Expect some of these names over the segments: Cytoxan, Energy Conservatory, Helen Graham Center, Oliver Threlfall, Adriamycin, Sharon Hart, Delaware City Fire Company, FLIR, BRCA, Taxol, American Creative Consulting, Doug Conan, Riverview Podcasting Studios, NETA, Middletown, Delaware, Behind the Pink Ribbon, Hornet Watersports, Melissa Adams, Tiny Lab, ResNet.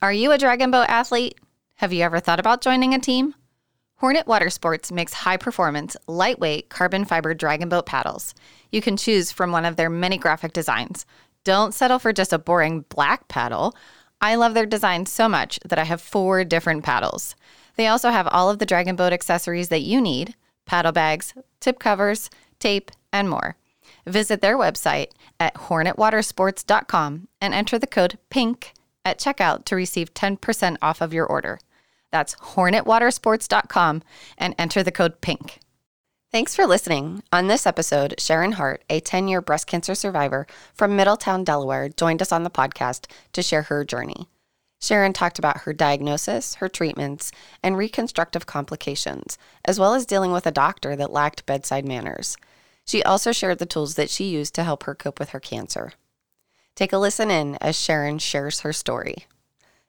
Are you a dragon boat athlete? Have you ever thought about joining a team? Hornet Watersports makes high-performance, lightweight, carbon-fiber dragon boat paddles. You can choose from one of their many graphic designs. Don't settle for just a boring black paddle. I love their design so much that I have 4 different paddles. They also have all of the dragon boat accessories that you need, paddle bags, tip covers, tape, and more. Visit their website at hornetwatersports.com and enter the code PINK at checkout to receive 10% off of your order. That's hornetwatersports.com and enter the code PINK. Thanks for listening. On this episode, Sharon Hart, a 10-year breast cancer survivor from Middletown, Delaware, joined us on the podcast to share her journey. Sharon talked about her diagnosis, her treatments, and reconstructive complications, as well as dealing with a doctor that lacked bedside manners. She also shared the tools that she used to help her cope with her cancer. Take a listen in as Sharon shares her story.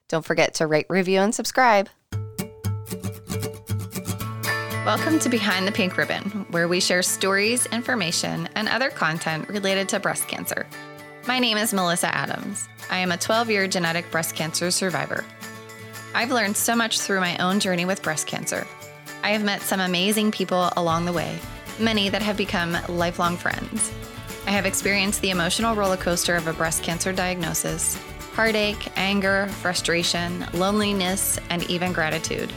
Don't forget to rate, review, and subscribe. Welcome to Behind the Pink Ribbon, where we share stories, information, and other content related to breast cancer. My name is Melissa Adams. I am a 12-year genetic breast cancer survivor. I've learned so much through my own journey with breast cancer. I have met some amazing people along the way, many that have become lifelong friends. I have experienced the emotional roller coaster of a breast cancer diagnosis, heartache, anger, frustration, loneliness, and even gratitude.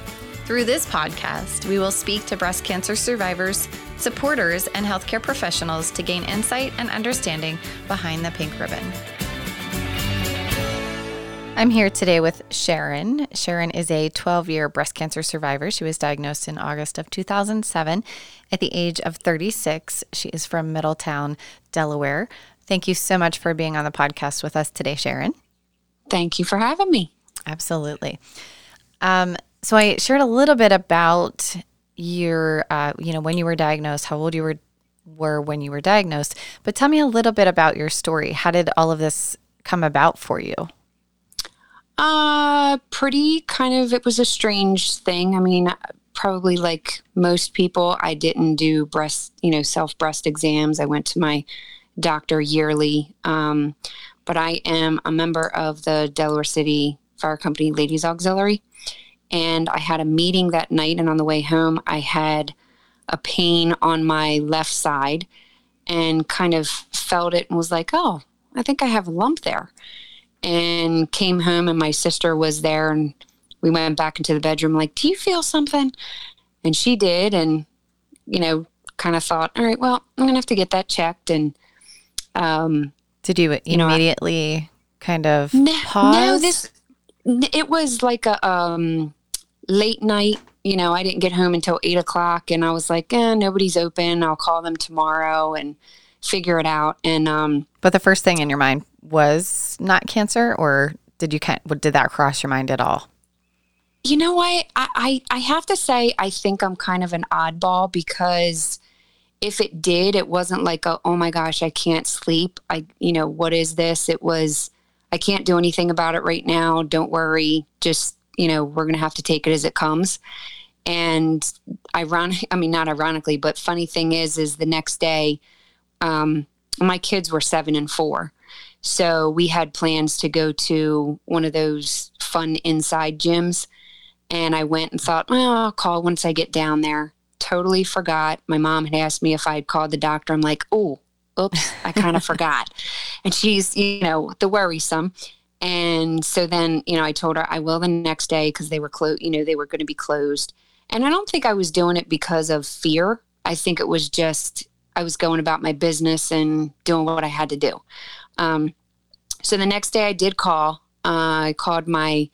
Through this podcast, we will speak to breast cancer survivors, supporters, and healthcare professionals to gain insight and understanding behind the pink ribbon. I'm here today with Sharon. Sharon is a 12-year breast cancer survivor. She was diagnosed in August of 2007 at the age of 36. She is from Middletown, Delaware. Thank you so much for being on the podcast with us today, Sharon. Thank you for having me. Absolutely. So I shared a little bit about your, when you were diagnosed, how old you were when you were diagnosed, but tell me a little bit about your story. How did all of this come about for you? It was a strange thing. I mean, probably like most people, I didn't do self-breast exams. I went to my doctor yearly. But I am a member of the Delaware City Fire Company Ladies Auxiliary. And I had a meeting that night, and on the way home, I had a pain on my left side and kind of felt it and was like, oh, I think I have a lump there. And came home, and my sister was there, and we went back into the bedroom like, do you feel something? And she did, and, kind of thought, all right, well, I'm going to have to get that checked. And did you immediately pause? No, it was like a late night. I didn't get home until 8 o'clock, and I was like, nobody's open. I'll call them tomorrow and figure it out. And but the first thing in your mind was not cancer, or did that cross your mind at all? You know what? I have to say, I think I'm kind of an oddball, because if it did, it wasn't like, oh my gosh, I can't sleep. What is this? It was, I can't do anything about it right now. Don't worry. Just, we're going to have to take it as it comes. And not ironically, but funny thing is the next day, my kids were 7 and 4. So we had plans to go to one of those fun inside gyms. And I went and thought, I'll call once I get down there. Totally forgot. My mom had asked me if I had called the doctor. I'm like, oops, I kind of forgot. And she's, the worrisome. And so then, I told her I will the next day, because they were they were going to be closed. And I don't think I was doing it because of fear. I think it was just, I was going about my business and doing what I had to do. So the next day I did call. I called my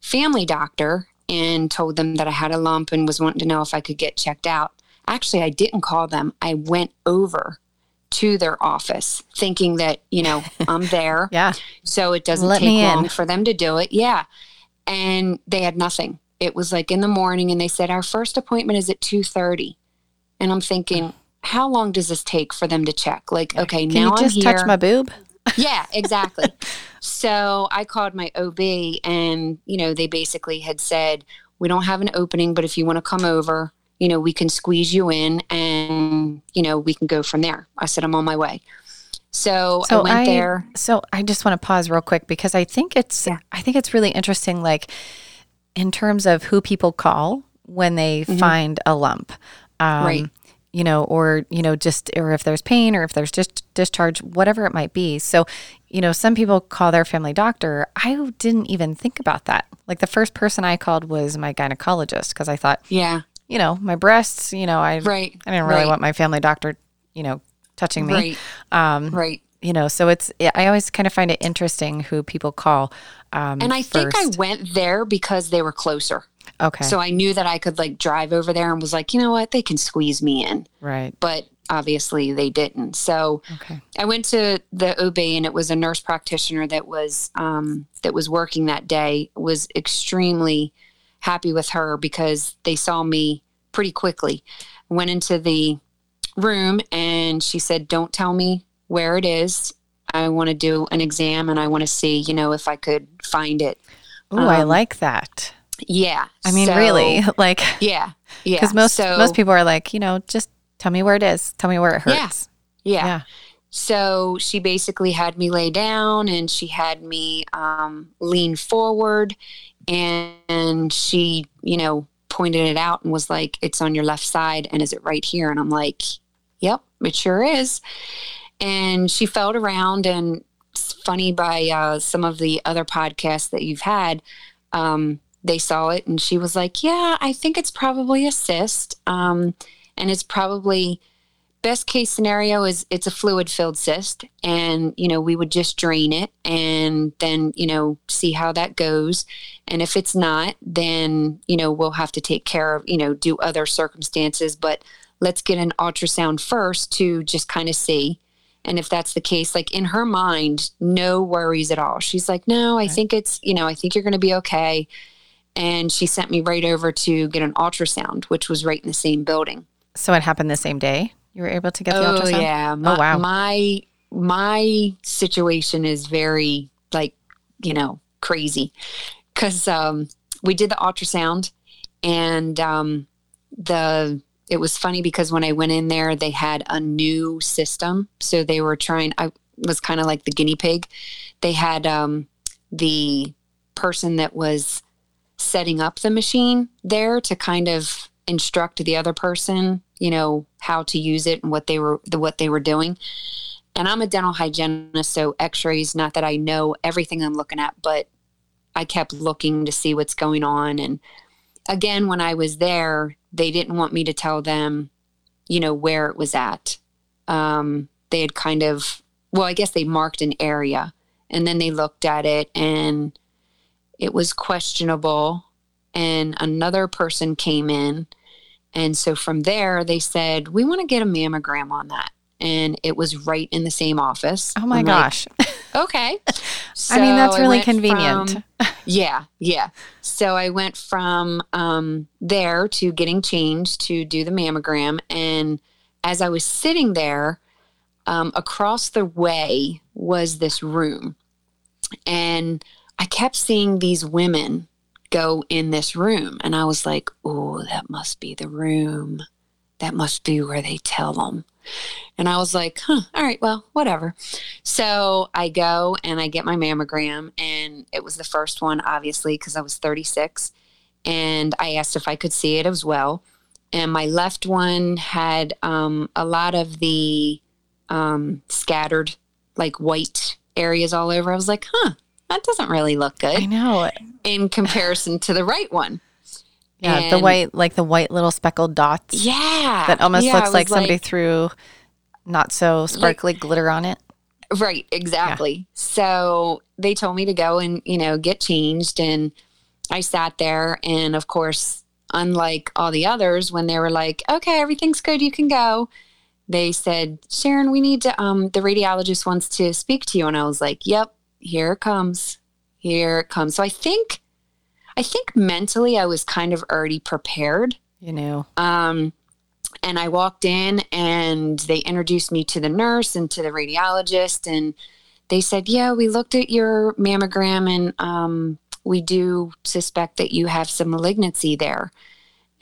family doctor and told them that I had a lump and was wanting to know if I could get checked out. Actually, I didn't call them. I went over to their office thinking that, I'm there. Yeah. So it doesn't take long for them to do it. Yeah. And they had nothing. It was like in the morning, and they said, our first appointment is at 2:30. And I'm thinking, how long does this take for them to check? Like, okay, now I'm here. Can you just touch my boob? Yeah, exactly. So I called my OB, and, they basically had said, we don't have an opening, but if you want to come over, we can squeeze you in, and, we can go from there. I said, I'm on my way. So I went there. So I just want to pause real quick because I think it's really interesting, like in terms of who people call when they find a lump. Right. You know, or, you know, just, or if there's pain or if there's just discharge, whatever it might be. So, you know, some people call their family doctor. I didn't even think about that. Like the first person I called was my gynecologist because I thought, you know, my breasts, you know, I didn't really want my family doctor, you know, touching me. You know, so it's, I always kind of find it interesting who people call. And I think I went there because they were closer. Okay. So I knew that I could like drive over there and was like, you know what, they can squeeze me in. Right. But obviously they didn't. So I went to the OB and it was a nurse practitioner that was working that day, was extremely happy with her because they saw me pretty quickly. I went into the room and she said, don't tell me where it is. I want to do an exam and I want to see, you know, if I could find it. Oh, I like that. Yeah. I mean, so, really, like, yeah. Because most people are like, you know, just tell me where it is. Tell me where it hurts. Yeah. So she basically had me lay down and she had me lean forward and she, you know, pointed it out and was like, it's on your left side. And is it right here? And I'm like, yep, it sure is. And she felt around, and it's funny, by some of the other podcasts that you've had, they saw it and she was like, yeah, I think it's probably a cyst. And it's probably, best case scenario is it's a fluid filled cyst and, you know, we would just drain it and then, you know, see how that goes. And if it's not, then, you know, we'll have to take care of, you know, do other circumstances, but let's get an ultrasound first to just kind of see. And if that's the case, like in her mind, no worries at all. She's like, no, I think it's, you know, I think you're going to be okay. And she sent me right over to get an ultrasound, which was right in the same building. So it happened the same day? You were able to get the ultrasound? Oh, yeah. Wow. My situation is very, like, you know, crazy. Because we did the ultrasound, and it was funny because when I went in there, they had a new system. So they were trying – I was kind of like the guinea pig. They had the person that was – setting up the machine there to kind of instruct the other person, you know, how to use it and what they were doing. And I'm a dental hygienist, so x-rays, not that I know everything I'm looking at, but I kept looking to see what's going on. And again, when I was there, they didn't want me to tell them, you know, where it was at. They had kind of, well, I guess they marked an area and then they looked at it and it was questionable, and another person came in. And so from there, they said, we want to get a mammogram on that. And it was right in the same office. Oh, my gosh. Like, okay. So I mean, that's really convenient. Yeah. So I went from there to getting changed to do the mammogram. And as I was sitting there, across the way was this room. And I kept seeing these women go in this room, and I was like, oh, that must be the room. That must be where they tell them. And I was like, huh, all right, well, whatever. So I go and I get my mammogram, and it was the first one, obviously, because I was 36. And I asked if I could see it as well. And my left one had a lot of the scattered, like, white areas all over. I was like, huh. That doesn't really look good. I know. In comparison to the right one. Yeah, and the white little speckled dots. Yeah. That almost looks like somebody threw not so sparkly glitter on it. Right, exactly. Yeah. So they told me to go and, you know, get changed. And I sat there. And, of course, unlike all the others, when they were like, okay, everything's good, you can go. They said, Sharon, we need to, the radiologist wants to speak to you. And I was like, yep. Here it comes. So I think mentally I was kind of already prepared. You know. And I walked in and they introduced me to the nurse and to the radiologist. And they said, yeah, we looked at your mammogram and we do suspect that you have some malignancy there.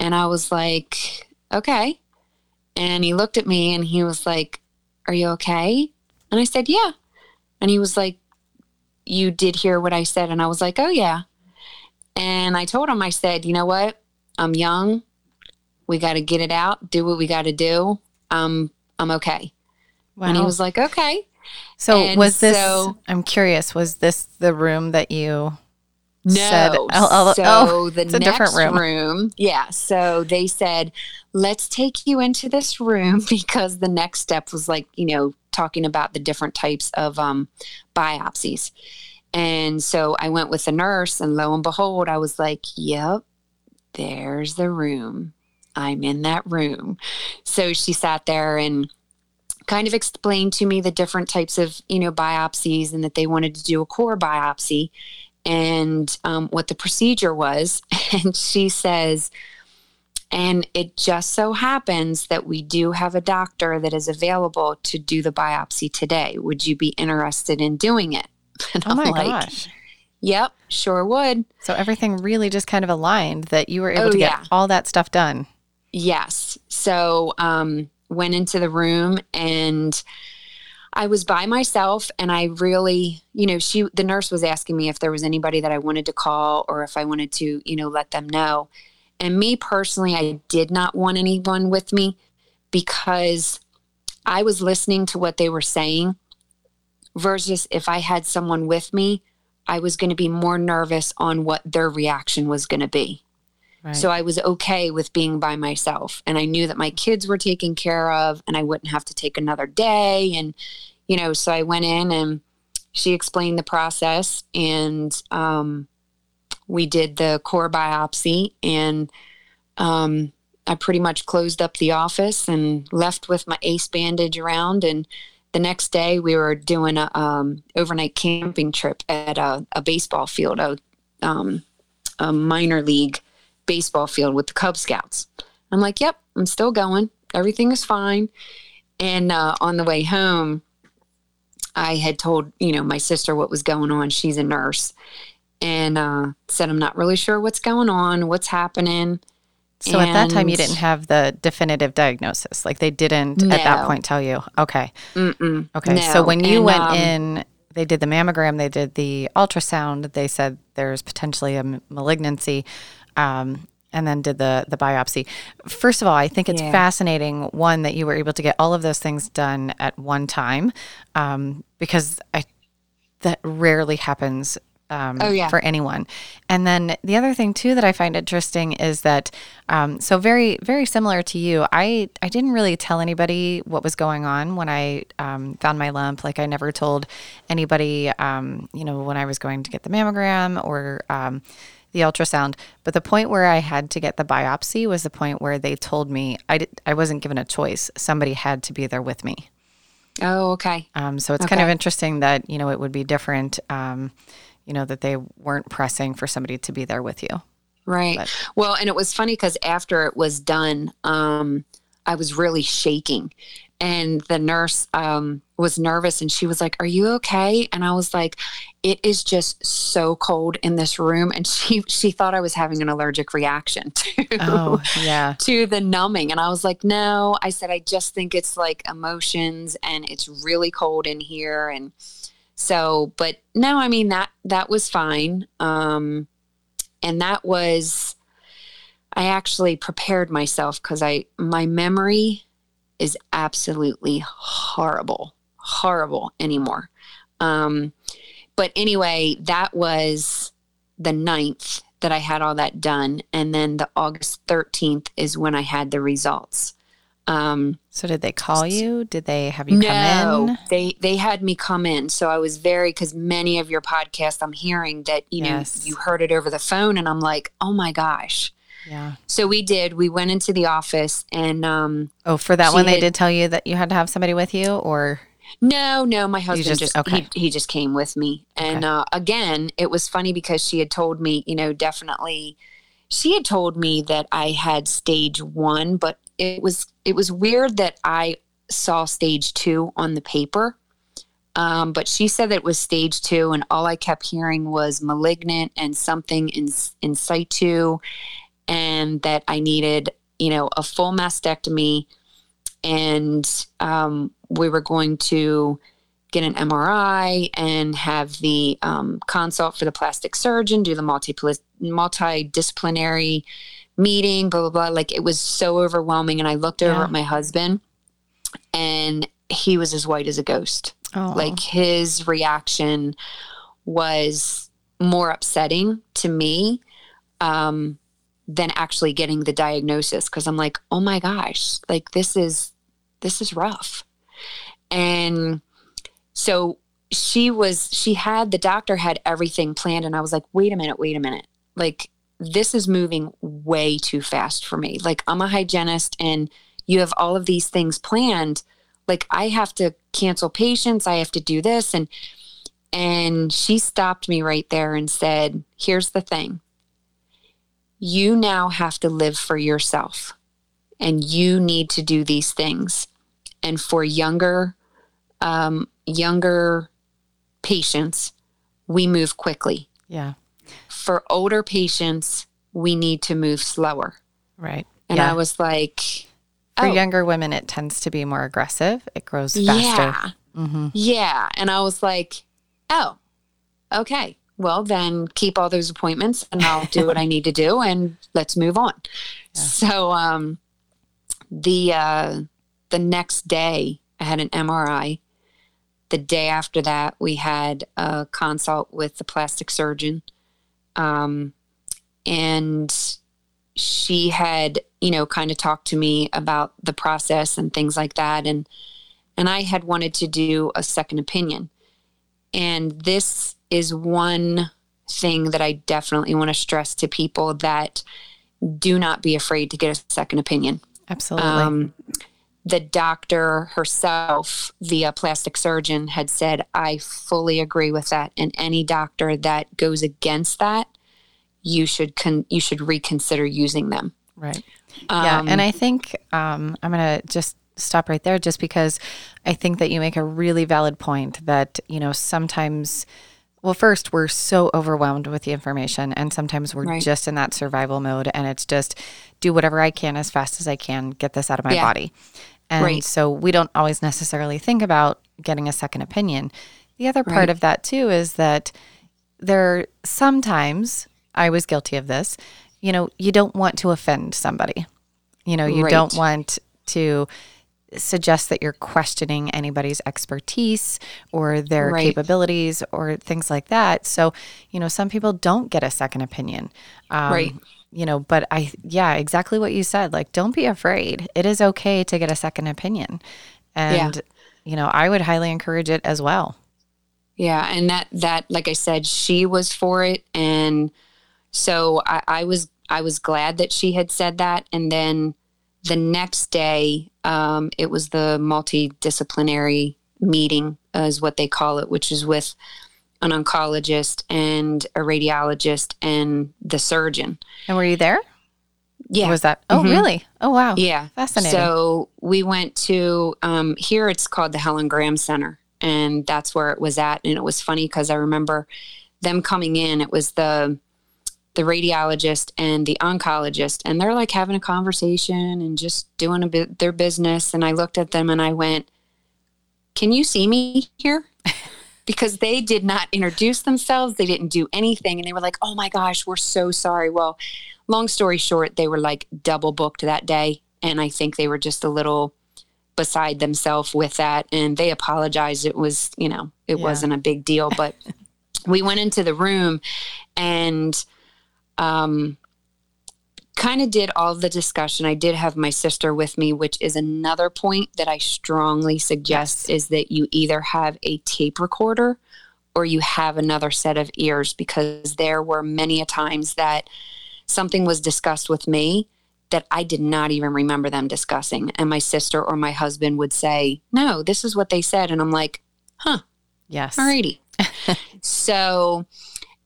And I was like, okay. And he looked at me and he was like, are you okay? And I said, yeah. And he was like, you did hear what I said. And I was like, oh, yeah. And I told him, I said, you know what? I'm young. We got to get it out. Do what we got to do. I'm okay. Wow. And he was like, okay. So I'm curious, was this the room that you said? It's a different room. Yeah. So they said, let's take you into this room, because the next step was like, you know, talking about the different types of biopsies. And so I went with the nurse, and lo and behold, I was like, yep, there's the room. I'm in that room. So she sat there and kind of explained to me the different types of, you know, biopsies, and that they wanted to do a core biopsy, and what the procedure was. And she says, and it just so happens that we do have a doctor that is available to do the biopsy today. Would you be interested in doing it? And I'm like, gosh. Yep, sure would. So everything really just kind of aligned that you were able to get all that stuff done. Yes. So went into the room, and I was by myself, and I really, you know, the nurse was asking me if there was anybody that I wanted to call, or if I wanted to, you know, let them know. And me personally, I did not want anyone with me, because I was listening to what they were saying, versus if I had someone with me, I was going to be more nervous on what their reaction was going to be. Right. So I was okay with being by myself, and I knew that my kids were taken care of, and I wouldn't have to take another day. And, you know, so I went in, and she explained the process, and we did the core biopsy, and I pretty much closed up the office and left with my ACE bandage around. And the next day we were doing a overnight camping trip at a baseball field, a minor league baseball field with the Cub Scouts. I'm like, yep, I'm still going. Everything is fine. And on the way home, I had told, you know, my sister what was going on. She's a nurse. And said, I'm not really sure what's going on, what's happening. So at that time, you didn't have the definitive diagnosis. Like, they didn't at that point tell you. Okay. Mm-mm. Okay. No. So when you went in, they did the mammogram, they did the ultrasound, they said there's potentially a malignancy. And then did the biopsy. First of all, I think it's fascinating, one, that you were able to get all of those things done at one time, because that rarely happens for anyone. And then the other thing, too, that I find interesting is that, so very, very similar to you, I didn't really tell anybody what was going on when I found my lump. Like, I never told anybody, you know, when I was going to get the mammogram or the ultrasound. But the point where I had to get the biopsy was the point where they told me I wasn't given a choice. Somebody had to be there with me. Oh, okay. So it's kind of interesting that, you know, it would be different, you know, that they weren't pressing for somebody to be there with you. Right. But. Well, and it was funny because after it was done, I was really shaking. And the nurse was nervous, and she was like, are you okay? And I was like, it is just so cold in this room. And she thought I was having an allergic reaction to the numbing. And I was like, no. I said, I just think it's like emotions, and it's really cold in here. And so, but no, I mean, that was fine. And that was, I actually prepared myself, because my memory is absolutely horrible anymore. But anyway, that was the 9th that I had all that done. And then the August 13th is when I had the results. So did they call you? Did they have you come in? No, they had me come in. So I was because many of your podcasts, I'm hearing that, you know, you heard it over the phone, and I'm like, oh my gosh. Yeah. So we went into the office, and for that one, they did tell you that you had to have somebody with you, or? No, my husband he just came with me. And again, it was funny because she had told me, you know, definitely, she had told me that I had stage 1, but it was weird that I saw stage 2 on the paper. But she said that it was stage 2, and all I kept hearing was malignant and something in situ, and that I needed, you know, a full mastectomy, and we were going to get an MRI and have the consult for the plastic surgeon, do the multidisciplinary meeting, blah, blah, blah. Like, it was so overwhelming. And I looked over at my husband, and he was as white as a ghost. Oh. Like, his reaction was more upsetting to me than actually getting the diagnosis. 'Cause I'm like, oh my gosh, like, this is rough. And so the doctor had everything planned. And I was like, wait a minute. Like, this is moving way too fast for me. Like, I'm a hygienist and you have all of these things planned. Like, I have to cancel patients. I have to do this. And she stopped me right there and said, here's the thing. You now have to live for yourself, and you need to do these things. And for younger patients, we move quickly. Yeah. For older patients, we need to move slower. Right. And I was like, for younger women, it tends to be more aggressive. It grows faster. Yeah. Mm-hmm. Yeah. And I was like, oh, okay. Well, then keep all those appointments and I'll do what I need to do, and let's move on. Yeah. So the next day I had an MRI. The day after that, we had a consult with the plastic surgeon. And she had, kind of talked to me about the process and things like that. And I had wanted to do a second opinion. And this is one thing that I definitely want to stress to people that do not be afraid to get a second opinion. Absolutely. The doctor herself, the plastic surgeon, had said, I fully agree with that. And any doctor that goes against that, you should reconsider using them. Right. And I think I'm going to just stop right there, just because I think that you make a really valid point that, sometimes, well, first, we're so overwhelmed with the information, and sometimes we're just in that survival mode, and it's just do whatever I can as fast as I can, get this out of my body. And so we don't always necessarily think about getting a second opinion. The other part of that too is that there sometimes, I was guilty of this, you don't want to offend somebody. You don't want to suggest that you're questioning anybody's expertise or their capabilities or things like that. So, some people don't get a second opinion. But exactly what you said, like, don't be afraid. It is okay to get a second opinion. And, I would highly encourage it as well. Yeah. And that, like I said, she was for it. And so I was glad that she had said that. And then the next day, it was the multidisciplinary meeting, is what they call it, which is with an oncologist and a radiologist and the surgeon. And were you there? Yeah. Or was that? Oh, really? Oh, wow. Yeah. Fascinating. So we went to, here it's called the Helen Graham Center, and that's where it was at. And it was funny because I remember them coming in. It was the radiologist and the oncologist, and they're like having a conversation and just doing their business. And I looked at them and I went, can you see me here? Because they did not introduce themselves. They didn't do anything. And they were like, oh my gosh, we're so sorry. Well, long story short, they were like double booked that day. And I think they were just a little beside themselves with that. And they apologized. It was, wasn't a big deal, but we went into the room and kind of did all the discussion. I did have my sister with me, which is another point that I strongly suggest is that you either have a tape recorder or you have another set of ears, because there were many a times that something was discussed with me that I did not even remember them discussing. And my sister or my husband would say, no, this is what they said. And I'm like, huh. Yes. Alrighty. So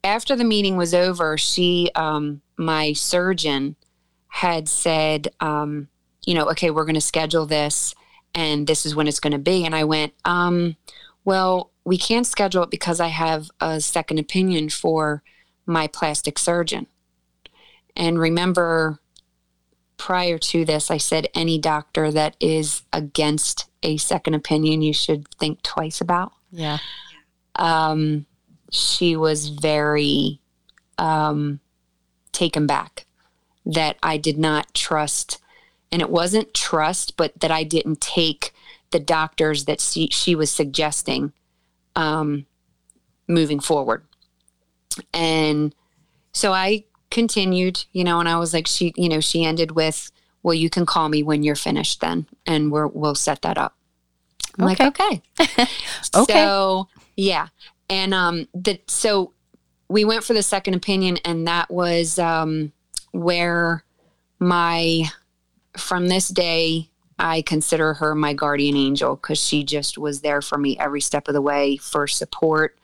after the meeting was over, she, my surgeon, had said, okay, we're going to schedule this, and this is when it's going to be. And I went, well, we can't schedule it because I have a second opinion for my plastic surgeon. And remember, prior to this, I said any doctor that is against a second opinion, you should think twice about. Yeah. She was very taken back that I did not trust, and it wasn't trust, but that I didn't take the doctors that she was suggesting moving forward. And so I continued, and I was like, she ended with, well, you can call me when you're finished then, and we'll set that up. I'm like, okay. Okay. So, yeah. And so we went for the second opinion, and that was where from this day, I consider her my guardian angel, because she just was there for me every step of the way, for support,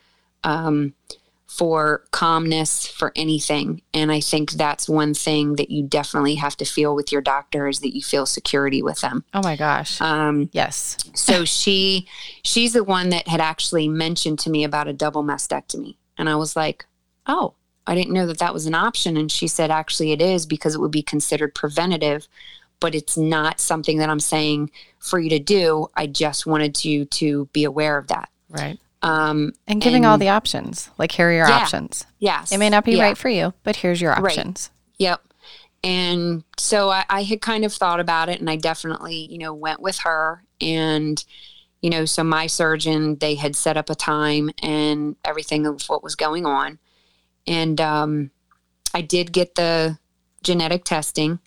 for calmness, for anything. And I think that's one thing that you definitely have to feel with your doctor, is that you feel security with them. Oh my gosh. Yes. So she's the one that had actually mentioned to me about a double mastectomy. And I was like, oh, I didn't know that that was an option. And she said, actually it is, because it would be considered preventative, but it's not something that I'm saying for you to do. I just wanted you to be aware of that. Right. And giving all the options, like, here are your options. Yes. It may not be right for you, but here's your options. Right. Yep. And so I had kind of thought about it, and I definitely, went with her, and, so my surgeon, they had set up a time and everything of what was going on. And, I did get the genetic testing,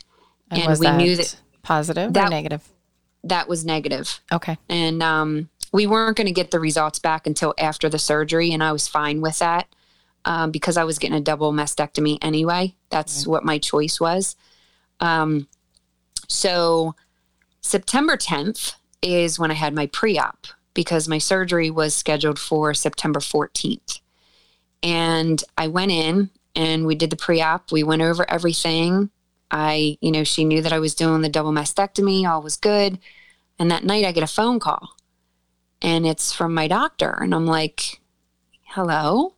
and was that knew that positive or negative? That was negative. Okay. And, we weren't going to get the results back until after the surgery, and I was fine with that because I was getting a double mastectomy anyway. That's what my choice was. So September 10th is when I had my pre-op, because my surgery was scheduled for September 14th. And I went in, and we did the pre-op. We went over everything. She knew that I was doing the double mastectomy. All was good. And that night I get a phone call. And it's from my doctor. And I'm like, hello?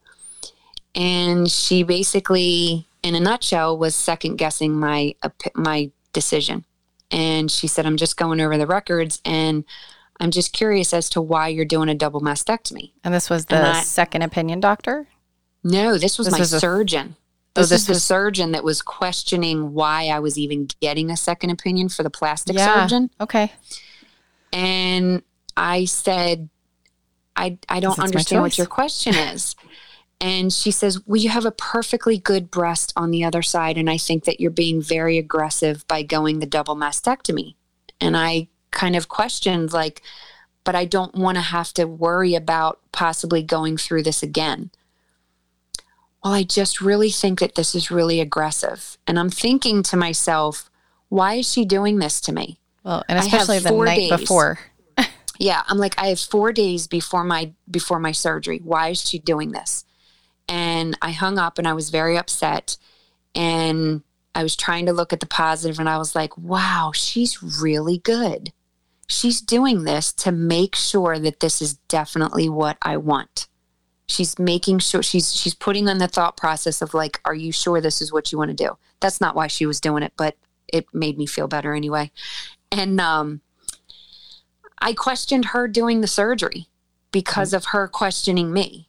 And she basically, in a nutshell, was second-guessing my decision. And she said, I'm just going over the records, and I'm just curious as to why you're doing a double mastectomy. And this was the second opinion doctor? No, this was my surgeon. This was the surgeon that was questioning why I was even getting a second opinion for the plastic surgeon. Okay. And I said, I don't understand what your question is. And she says, well, you have a perfectly good breast on the other side, and I think that you're being very aggressive by going the double mastectomy. And I kind of questioned, like, but I don't want to have to worry about possibly going through this again. Well, I just really think that this is really aggressive. And I'm thinking to myself, why is she doing this to me? Well, and especially the night before. Yeah, I'm like, I have 4 days before my surgery. Why is she doing this? And I hung up, and I was very upset. And I was trying to look at the positive, and I was like, wow, she's really good. She's doing this to make sure that this is definitely what I want. She's making sure, she's putting on the thought process of, like, are you sure this is what you want to do? That's not why she was doing it, but it made me feel better anyway. And I questioned her doing the surgery because of her questioning me.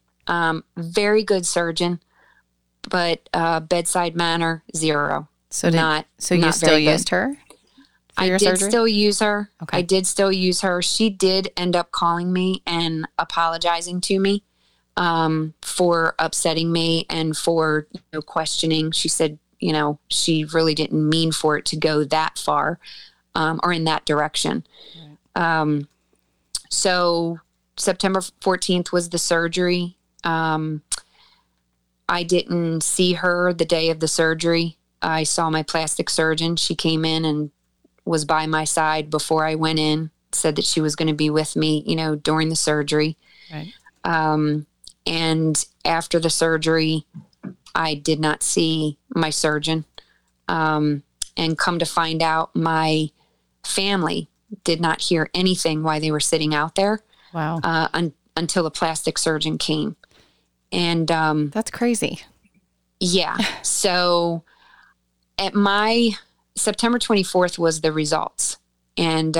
Very good surgeon, but bedside manner, zero. So you still used her for your surgery? I did still use her. Okay. I did still use her. She did end up calling me and apologizing to me for upsetting me and for questioning. She said, she really didn't mean for it to go that far or in that direction. Right. So September 14th was the surgery. I didn't see her the day of the surgery. I saw my plastic surgeon. She came in and was by my side before I went in, said that she was going to be with me, during the surgery. Right. And after the surgery, I did not see my surgeon. And come to find out, my family did not hear anything while they were sitting out there. Wow. Until the plastic surgeon came. And that's crazy. Yeah. So at my September 24th was the results. And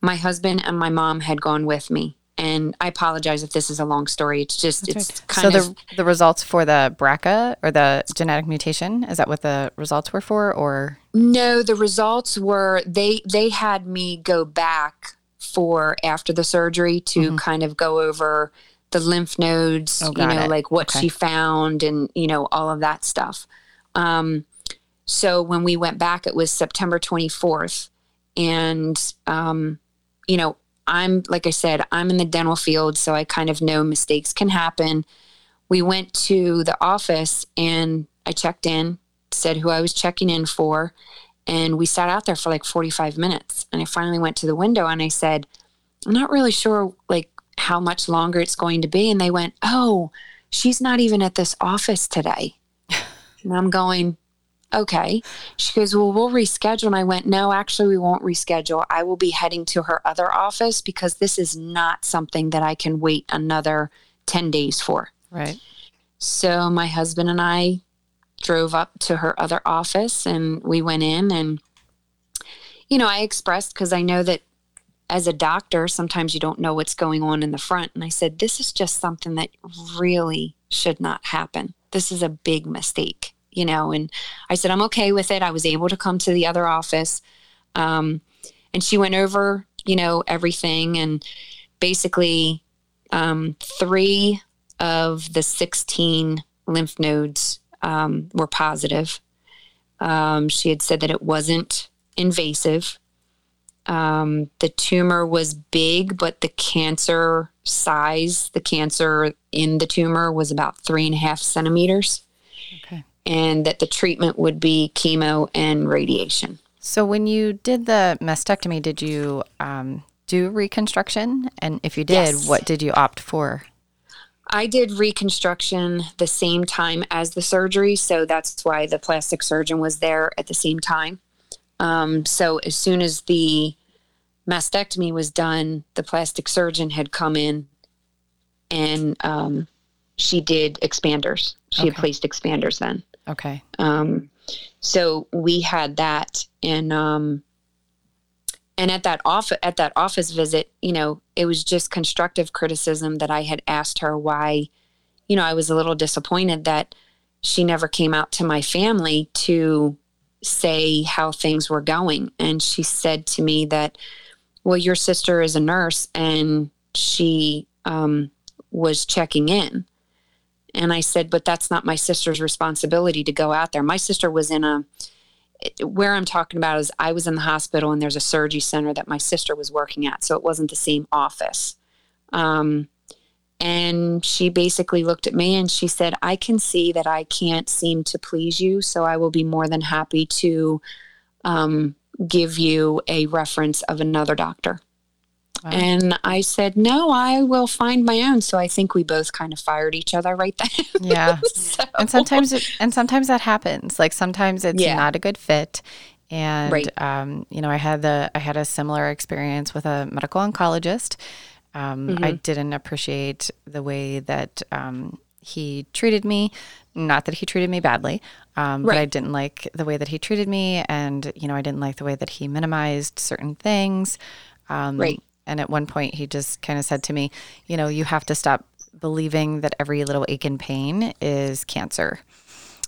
my husband and my mom had gone with me. And I apologize if this is a long story. It's just, the results for the BRCA or the genetic mutation, is that what the results were for, or? No, the results were, they had me go back for after the surgery to kind of go over the lymph nodes, like what she found and, all of that stuff. So when we went back, it was September 24th. And, I'm, like I said, I'm in the dental field, so I kind of know mistakes can happen. We went to the office and I checked in, said who I was checking in for, and we sat out there for like 45 minutes. And I finally went to the window and I said, I'm not really sure like how much longer it's going to be. And they went, oh, she's not even at this office today. And I'm going, okay. She goes, well, we'll reschedule. And I went, no, actually, we won't reschedule. I will be heading to her other office because this is not something that I can wait another 10 days for. Right. So my husband and I drove up to her other office and we went in and, I expressed, because I know that as a doctor, sometimes you don't know what's going on in the front. And I said, this is just something that really should not happen. This is a big mistake. And I said, I'm okay with it. I was able to come to the other office. And she went over, everything. And basically, 3 of the 16 lymph nodes were positive. She had said that it wasn't invasive. The tumor was big, but the cancer size, the cancer in the tumor was about 3.5 centimeters. Okay. And that the treatment would be chemo and radiation. So when you did the mastectomy, did you do reconstruction? And if you did, What did you opt for? I did reconstruction the same time as the surgery. So that's why the plastic surgeon was there at the same time. So as soon as the mastectomy was done, the plastic surgeon had come in and she did expanders. She had placed expanders then. Okay. So we had that, and at that office visit, it was just constructive criticism that I had asked her why, I was a little disappointed that she never came out to my family to say how things were going. And she said to me that, well, your sister is a nurse and she, was checking in. And I said, but that's not my sister's responsibility to go out there. My sister was where I'm talking about is I was in the hospital and there's a surgery center that my sister was working at. So it wasn't the same office. And she basically looked at me and she said, I can see that I can't seem to please you. So I will be more than happy to give you a reference of another doctor. Wow. And I said, no, I will find my own. So I think we both kind of fired each other right then. Yeah. And sometimes that happens. Like sometimes it's not a good fit. And, I had a similar experience with a medical oncologist. I didn't appreciate the way that, he treated me, not that he treated me badly, but I didn't like the way that he treated me. And, I didn't like the way that he minimized certain things. And at one point he just kind of said to me, you have to stop believing that every little ache and pain is cancer.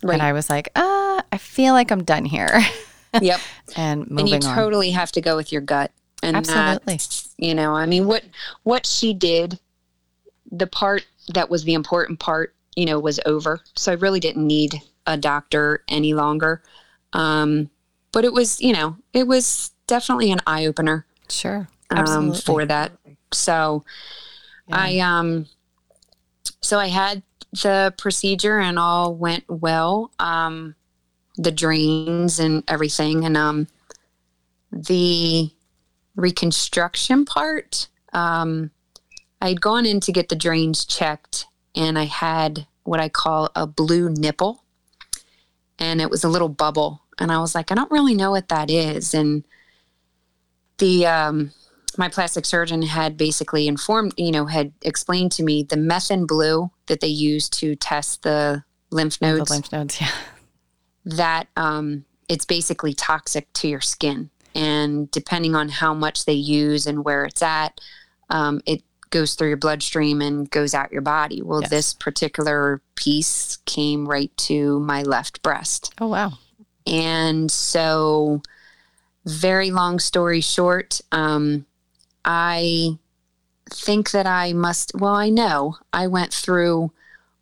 Right. And I was like, I feel like I'm done here. Yep. And moving on. Totally have to go with your gut. And absolutely. What she did, the part that was the important part, was over. So I really didn't need a doctor any longer. But it was, it was definitely an eye opener. Sure. For that. So I had the procedure and all went well, the drains and everything. And, the reconstruction part, I'd gone in to get the drains checked and I had what I call a blue nipple and it was a little bubble. And I was like, I don't really know what that is. And the, my plastic surgeon had basically informed, had explained to me the methin blue that they use to test the lymph nodes. The lymph nodes, yeah. That it's basically toxic to your skin. And depending on how much they use and where it's at, it goes through your bloodstream and goes out your body. Well, yes. This particular piece came right to my left breast. Oh, wow. And so very long story short, I think that I must, well, I know I went through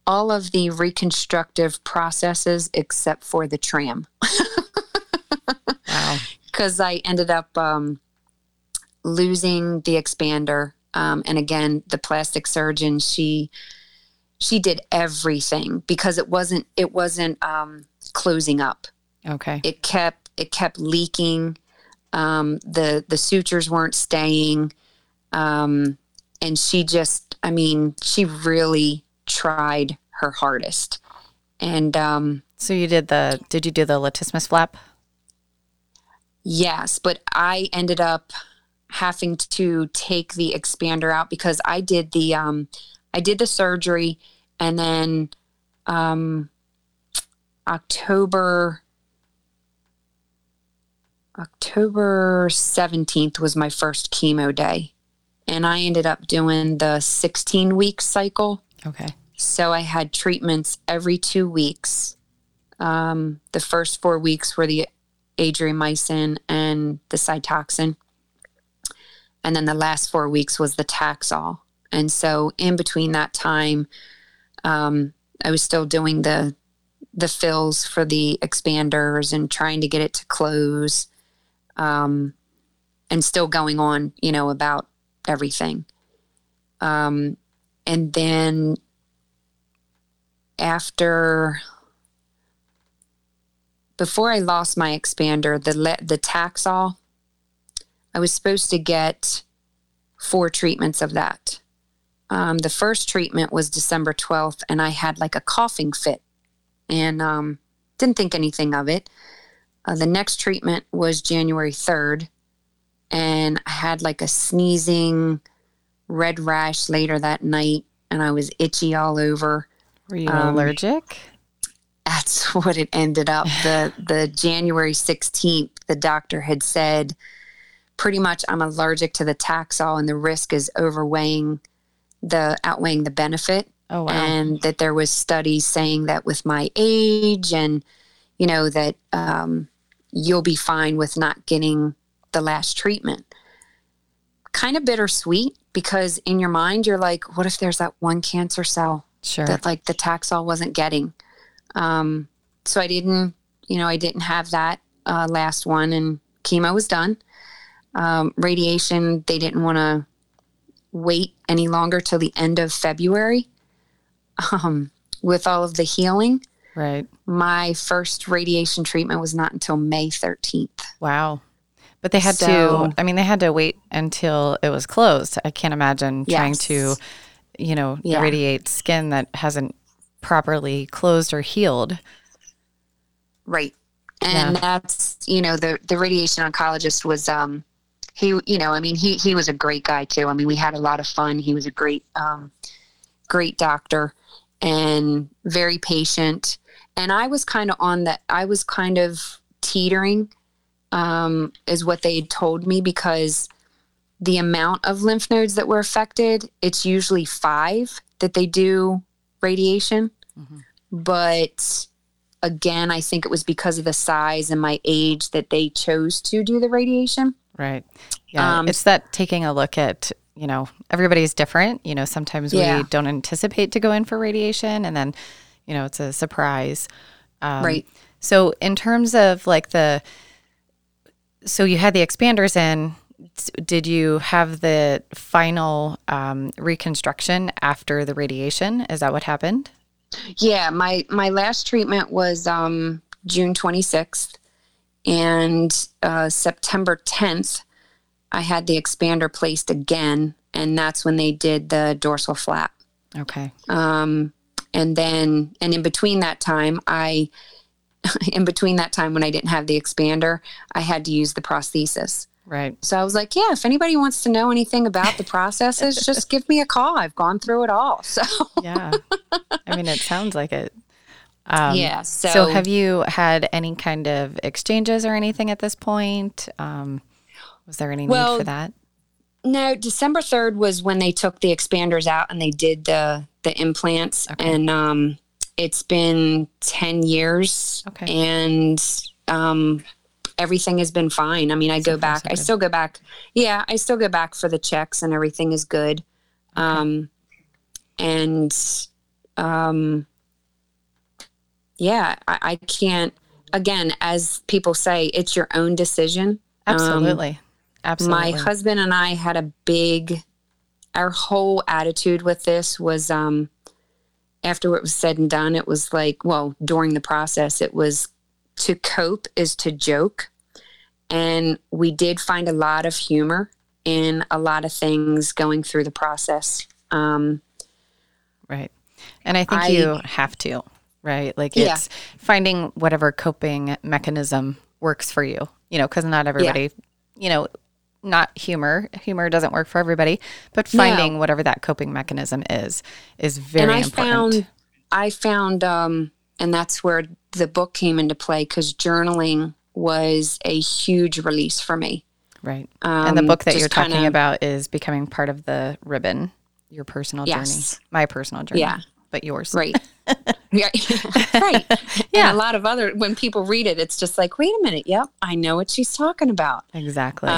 all of the reconstructive processes except for the tram. Wow. Because I ended up losing the expander. And again, the plastic surgeon, she did everything because it wasn't closing up. Okay. It kept leaking. The sutures weren't staying. And she just, I mean, she really tried her hardest. And, so you did you do the latissimus flap? Yes. But I ended up having to take the expander out because I did the surgery, and then, October 17th was my first chemo day, and I ended up doing the 16-week cycle. Okay. So I had treatments every 2 weeks. The first 4 weeks were the Adriamycin and the Cytoxan, and then the last 4 weeks was the Taxol. And so in between that time, I was still doing the fills for the expanders and trying to get it to close. And still going on, you know, about everything. And then before I lost my expander, the Taxol, I was supposed to get 4 treatments of that. The first treatment was December 12th, and I had like a coughing fit and didn't think anything of it. The next treatment was January 3rd, and I had like a sneezing red rash later that night, and I was itchy all over. Were you allergic? That's what it ended up. The January 16th, the doctor had said, pretty much I'm allergic to the Taxol, and the risk is outweighing the benefit. Oh, wow. And that there was studies saying that with my age and, you know, that you'll be fine with not getting the last treatment. Kind of bittersweet, because in your mind, you're like, what if there's that one cancer cell sure. that like the Taxol wasn't getting? So I didn't have that last one, and chemo was done. Radiation, they didn't want to wait any longer till the end of February with all of the healing. Right. My first radiation treatment was not until May 13th. Wow. But they had to wait until it was closed. I can't imagine yes. trying to, you know, yeah. irradiate skin that hasn't properly closed or healed. Right. And yeah. that's, you know, the radiation oncologist was, he, you know, I mean, he was a great guy too. I mean, we had a lot of fun. He was a great, great doctor and very patient. And I was kind of teetering, is what they had told me, because the amount of lymph nodes that were affected, it's usually 5 that they do radiation. Mm-hmm. But again, I think it was because of the size and my age that they chose to do the radiation. Right. Yeah. It's that taking a look at, you know, everybody's different. You know, sometimes yeah. we don't anticipate to go in for radiation, and then, you know, it's a surprise. Right. So in terms of like so you had the expanders in, did you have the final reconstruction after the radiation? Is that what happened? Yeah. My last treatment was June 26th, and September 10th, I had the expander placed again. And that's when they did the dorsal flap. Okay. And in between that time, when I didn't have the expander, I had to use the prosthesis. Right. So I was like, yeah, if anybody wants to know anything about the processes, just give me a call. I've gone through it all. So yeah, I mean, it sounds like it. Yeah. So have you had any kind of exchanges or anything at this point? Was there any need for that? No, December 3rd was when they took the expanders out and they did the implants. Okay. And it's been 10 years. Okay. And everything has been fine. I mean, I go back. I still go back. Yeah, I still go back for the checks and everything is good. Okay. Yeah, I can't, again, as people say, it's your own decision. Absolutely. Absolutely. My husband and I had a our whole attitude with this was, after it was said and done, it was like, well, during the process, it was to cope is to joke. And we did find a lot of humor in a lot of things going through the process. Right. And I think you have to, right? Like it's finding whatever coping mechanism works for you, you know, because not everybody, you know, not humor doesn't work for everybody, but finding whatever that coping mechanism is very important. And that's where the book came into play, because journaling was a huge release for me. Right. And the book that you're talking about is becoming part of the ribbon. Your personal journey, my personal journey, but yours. Right. Right. Yeah. And a lot of when people read it, it's just like, wait a minute. Yep. I know what she's talking about. Exactly.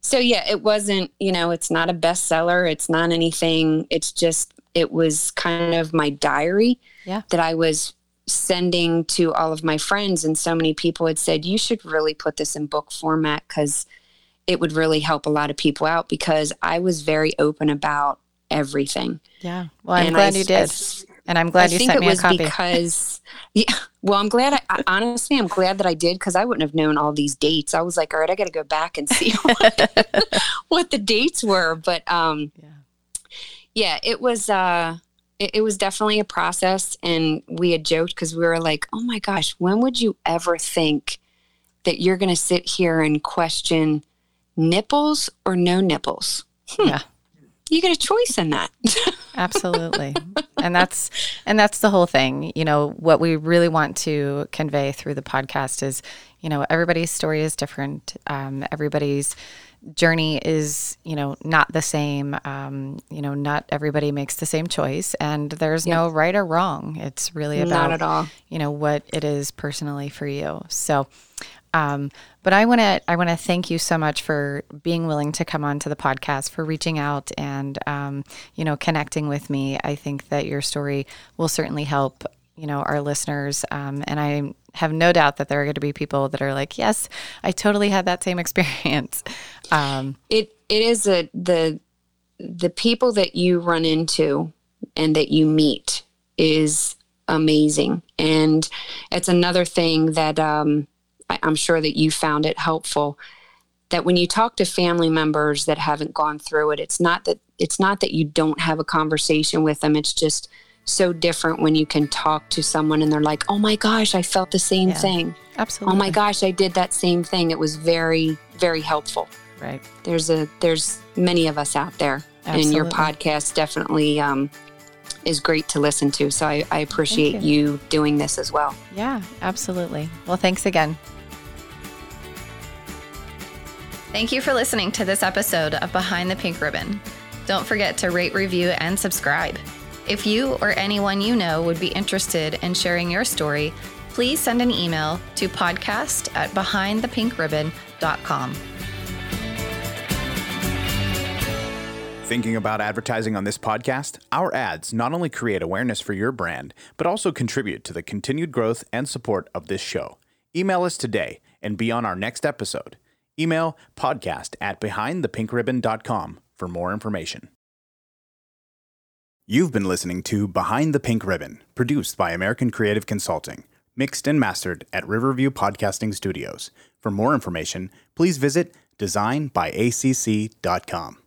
So yeah, it wasn't, you know, it's not a bestseller. It's not anything. It's just, it was kind of my diary that I was sending to all of my friends. And so many people had said, you should really put this in book format, because it would really help a lot of people out, because I was very open about everything. Yeah. Well, I'm glad you did. And I'm glad you sent me a copy. I'm glad that I did, because I wouldn't have known all these dates. I was like, all right, I got to go back and see what the dates were. But it was it was definitely a process. And we had joked, because we were like, oh my gosh, when would you ever think that you're going to sit here and question nipples or no nipples? Yeah. You get a choice in that. Absolutely. And that's the whole thing. You know, what we really want to convey through the podcast is, you know, everybody's story is different. Everybody's journey is, you know, not the same. You know, not everybody makes the same choice, and there's no right or wrong. It's really about, not at all, you know, what it is personally for you. So, but I want to thank you so much for being willing to come onto the podcast, for reaching out and, you know, connecting with me. I think that your story will certainly help, you know, our listeners. And I have no doubt that there are going to be people that are like, yes, I totally had that same experience. It is the people that you run into and that you meet is amazing. And it's another thing that, I'm sure that you found it helpful, that when you talk to family members that haven't gone through it, it's not that you don't have a conversation with them. It's just so different when you can talk to someone and they're like, oh my gosh, I felt the same thing. Absolutely. Oh my gosh, I did that same thing. It was very, very helpful. Right. There's many of us out there. Absolutely. And your podcast definitely, is great to listen to. So I appreciate you doing this as well. Yeah, absolutely. Well, thanks again. Thank you for listening to this episode of Behind the Pink Ribbon. Don't forget to rate, review, and subscribe. If you or anyone you know would be interested in sharing your story, please send an email to podcast@behindthepinkribbon.com. Thinking about advertising on this podcast? Our ads not only create awareness for your brand, but also contribute to the continued growth and support of this show. Email us today and be on our next episode. Email podcast@behindthepinkribbon.com for more information. You've been listening to Behind the Pink Ribbon, produced by American Creative Consulting, mixed and mastered at Riverview Podcasting Studios. For more information, please visit designbyacc.com.